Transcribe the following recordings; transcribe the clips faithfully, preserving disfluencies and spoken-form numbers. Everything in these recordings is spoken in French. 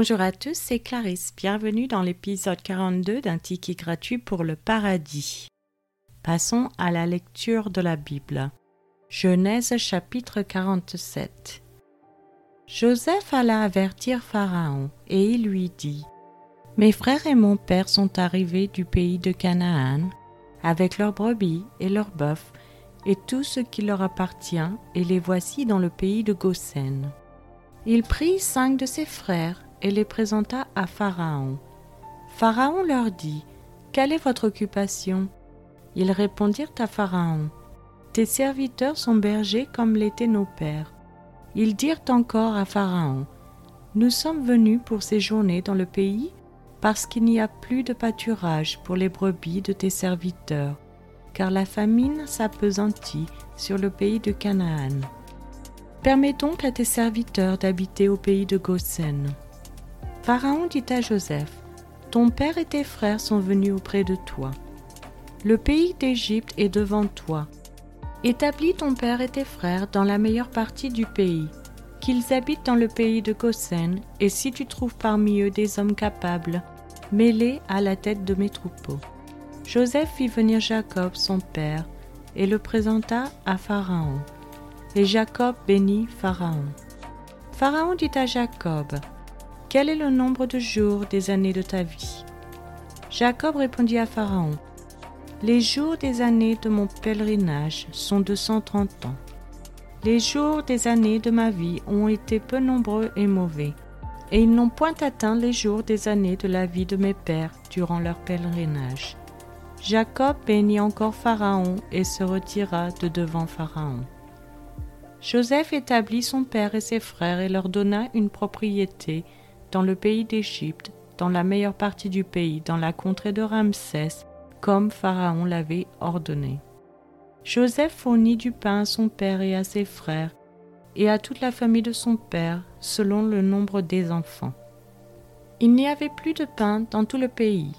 Bonjour à tous, c'est Clarisse. Bienvenue dans l'épisode quarante-deux d'un ticket gratuit pour le paradis. Passons à la lecture de la Bible. Genèse chapitre quarante-sept. Joseph alla avertir Pharaon et il lui dit : « Mes frères et mon père sont arrivés du pays de Canaan, avec leurs brebis et leurs bœufs, et tout ce qui leur appartient, et les voici dans le pays de Gosen. » Il prit cinq de ses frères et les présenta à Pharaon. Pharaon leur dit : « Quelle est votre occupation ? » Ils répondirent à Pharaon : « Tes serviteurs sont bergers comme l'étaient nos pères. » Ils dirent encore à Pharaon : « Nous sommes venus pour séjourner dans le pays parce qu'il n'y a plus de pâturage pour les brebis de tes serviteurs, car la famine s'appesantit sur le pays de Canaan. Permets donc à tes serviteurs d'habiter au pays de Gosen. » Pharaon dit à Joseph : « Ton père et tes frères sont venus auprès de toi. Le pays d'Égypte est devant toi. Établis ton père et tes frères dans la meilleure partie du pays, qu'ils habitent dans le pays de Gosen, et si tu trouves parmi eux des hommes capables, mets-les à la tête de mes troupeaux. » Joseph fit venir Jacob, son père, et le présenta à Pharaon. Et Jacob bénit Pharaon. Pharaon dit à Jacob : « Quel est le nombre de jours des années de ta vie ? » Jacob répondit à Pharaon : « Les jours des années de mon pèlerinage sont de cent trente ans. Les jours des années de ma vie ont été peu nombreux et mauvais, et ils n'ont point atteint les jours des années de la vie de mes pères durant leur pèlerinage. » Jacob bénit encore Pharaon et se retira de devant Pharaon. Joseph établit son père et ses frères et leur donna une propriété dans le pays d'Égypte, dans la meilleure partie du pays, dans la contrée de Ramsès, comme Pharaon l'avait ordonné. Joseph fournit du pain à son père et à ses frères, et à toute la famille de son père, selon le nombre des enfants. Il n'y avait plus de pain dans tout le pays,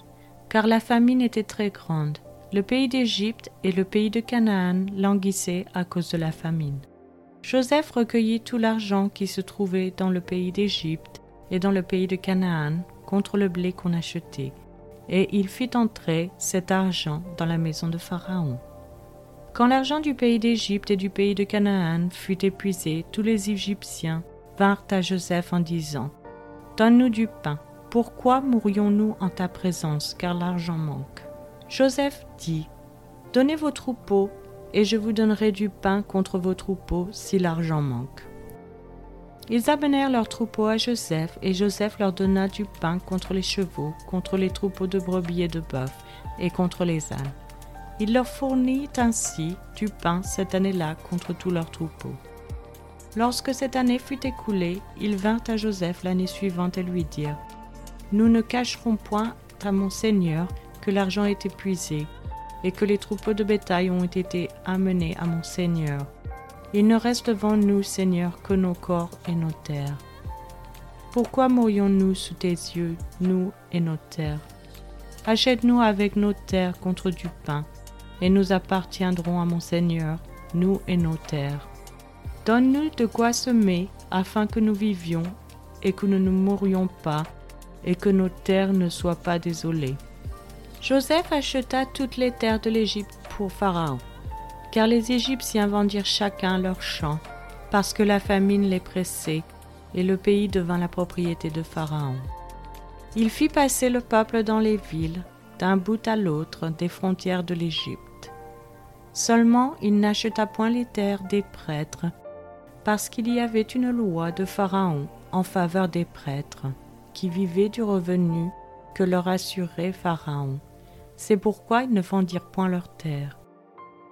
car la famine était très grande. Le pays d'Égypte et le pays de Canaan languissaient à cause de la famine. Joseph recueillit tout l'argent qui se trouvait dans le pays d'Égypte et dans le pays de Canaan contre le blé qu'on achetait, et il fit entrer cet argent dans la maison de Pharaon. Quand l'argent du pays d'Égypte et du pays de Canaan fut épuisé, tous les Égyptiens vinrent à Joseph en disant : « Donne-nous du pain, pourquoi mourions-nous en ta présence, car l'argent manque. » Joseph dit : « Donnez vos troupeaux, et je vous donnerai du pain contre vos troupeaux si l'argent manque. » Ils amenèrent leurs troupeaux à Joseph, et Joseph leur donna du pain contre les chevaux, contre les troupeaux de brebis et de bœufs, et contre les ânes. Il leur fournit ainsi du pain cette année-là contre tous leurs troupeaux. Lorsque cette année fut écoulée, ils vinrent à Joseph l'année suivante et lui dirent : « Nous ne cacherons point à mon seigneur que l'argent est épuisé, et que les troupeaux de bétail ont été amenés à mon seigneur. Il ne reste devant nous, Seigneur, que nos corps et nos terres. Pourquoi mourions-nous sous tes yeux, nous et nos terres ? Achète-nous avec nos terres contre du pain, et nous appartiendrons à mon Seigneur, nous et nos terres. Donne-nous de quoi semer, afin que nous vivions, et que nous ne mourions pas, et que nos terres ne soient pas désolées. » Joseph acheta toutes les terres de l'Égypte pour Pharaon, car les Égyptiens vendirent chacun leurs champs, parce que la famine les pressait, et le pays devint la propriété de Pharaon. Il fit passer le peuple dans les villes, d'un bout à l'autre des frontières de l'Égypte. Seulement il n'acheta point les terres des prêtres, parce qu'il y avait une loi de Pharaon en faveur des prêtres, qui vivaient du revenu que leur assurait Pharaon. C'est pourquoi ils ne vendirent point leurs terres.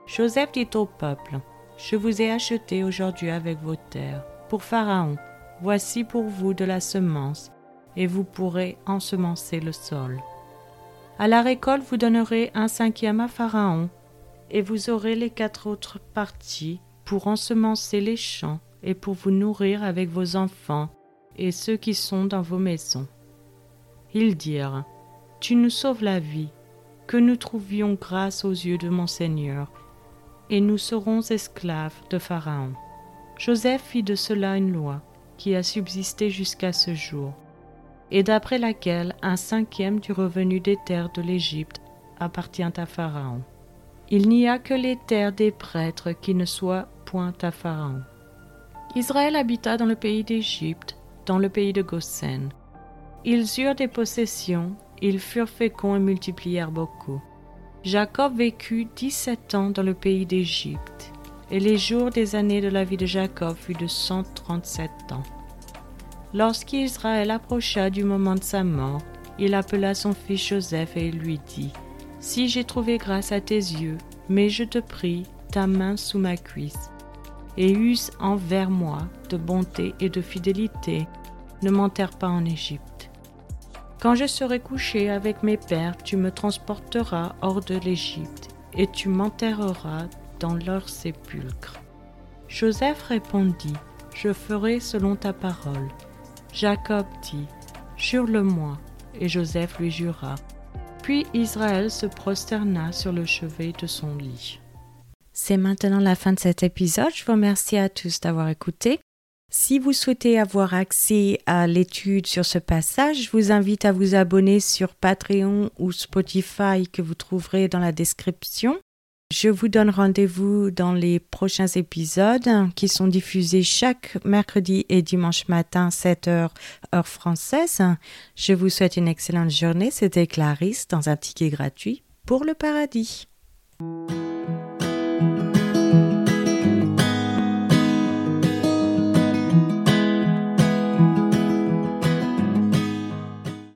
Joseph dit au peuple : « Je vous ai acheté aujourd'hui avec vos terres. Pour Pharaon, voici pour vous de la semence, et vous pourrez ensemencer le sol. À la récolte, vous donnerez un cinquième à Pharaon, et vous aurez les quatre autres parties pour ensemencer les champs et pour vous nourrir avec vos enfants et ceux qui sont dans vos maisons. » Ils dirent : « Tu nous sauves la vie, que nous trouvions grâce aux yeux de mon Seigneur, et nous serons esclaves de Pharaon. » Joseph fit de cela une loi qui a subsisté jusqu'à ce jour. et d'après laquelle un cinquième du revenu des terres de l'Égypte appartient à Pharaon. Il n'y a que les terres des prêtres qui ne soient point à Pharaon. Israël habita dans le pays d'Égypte, dans le pays de Gosen. Ils eurent des possessions, ils furent féconds et multiplièrent beaucoup. Jacob vécut dix-sept ans dans le pays d'Égypte, et les jours des années de la vie de Jacob furent de cent trente-sept ans. Lorsqu'Israël approcha du moment de sa mort, il appela son fils Joseph et il lui dit : « Si j'ai trouvé grâce à tes yeux, mais je te prie, ta main sous ma cuisse, et use envers moi de bonté et de fidélité, ne m'enterre pas en Égypte. Quand je serai couché avec mes pères, tu me transporteras hors de l'Égypte, et tu m'enterreras dans leur sépulcre. » Joseph répondit : « Je ferai selon ta parole. » Jacob dit : « Jure-le-moi. » Et Joseph lui jura. Puis Israël se prosterna sur le chevet de son lit. C'est maintenant la fin de cet épisode. Je vous remercie à tous d'avoir écouté. Si vous souhaitez avoir accès à l'étude sur ce passage, je vous invite à vous abonner sur Patreon ou Spotify que vous trouverez dans la description. Je vous donne rendez-vous dans les prochains épisodes qui sont diffusés chaque mercredi et dimanche matin, sept heures, heure française. Je vous souhaite une excellente journée. C'était Clarisse dans un ticket gratuit pour le paradis.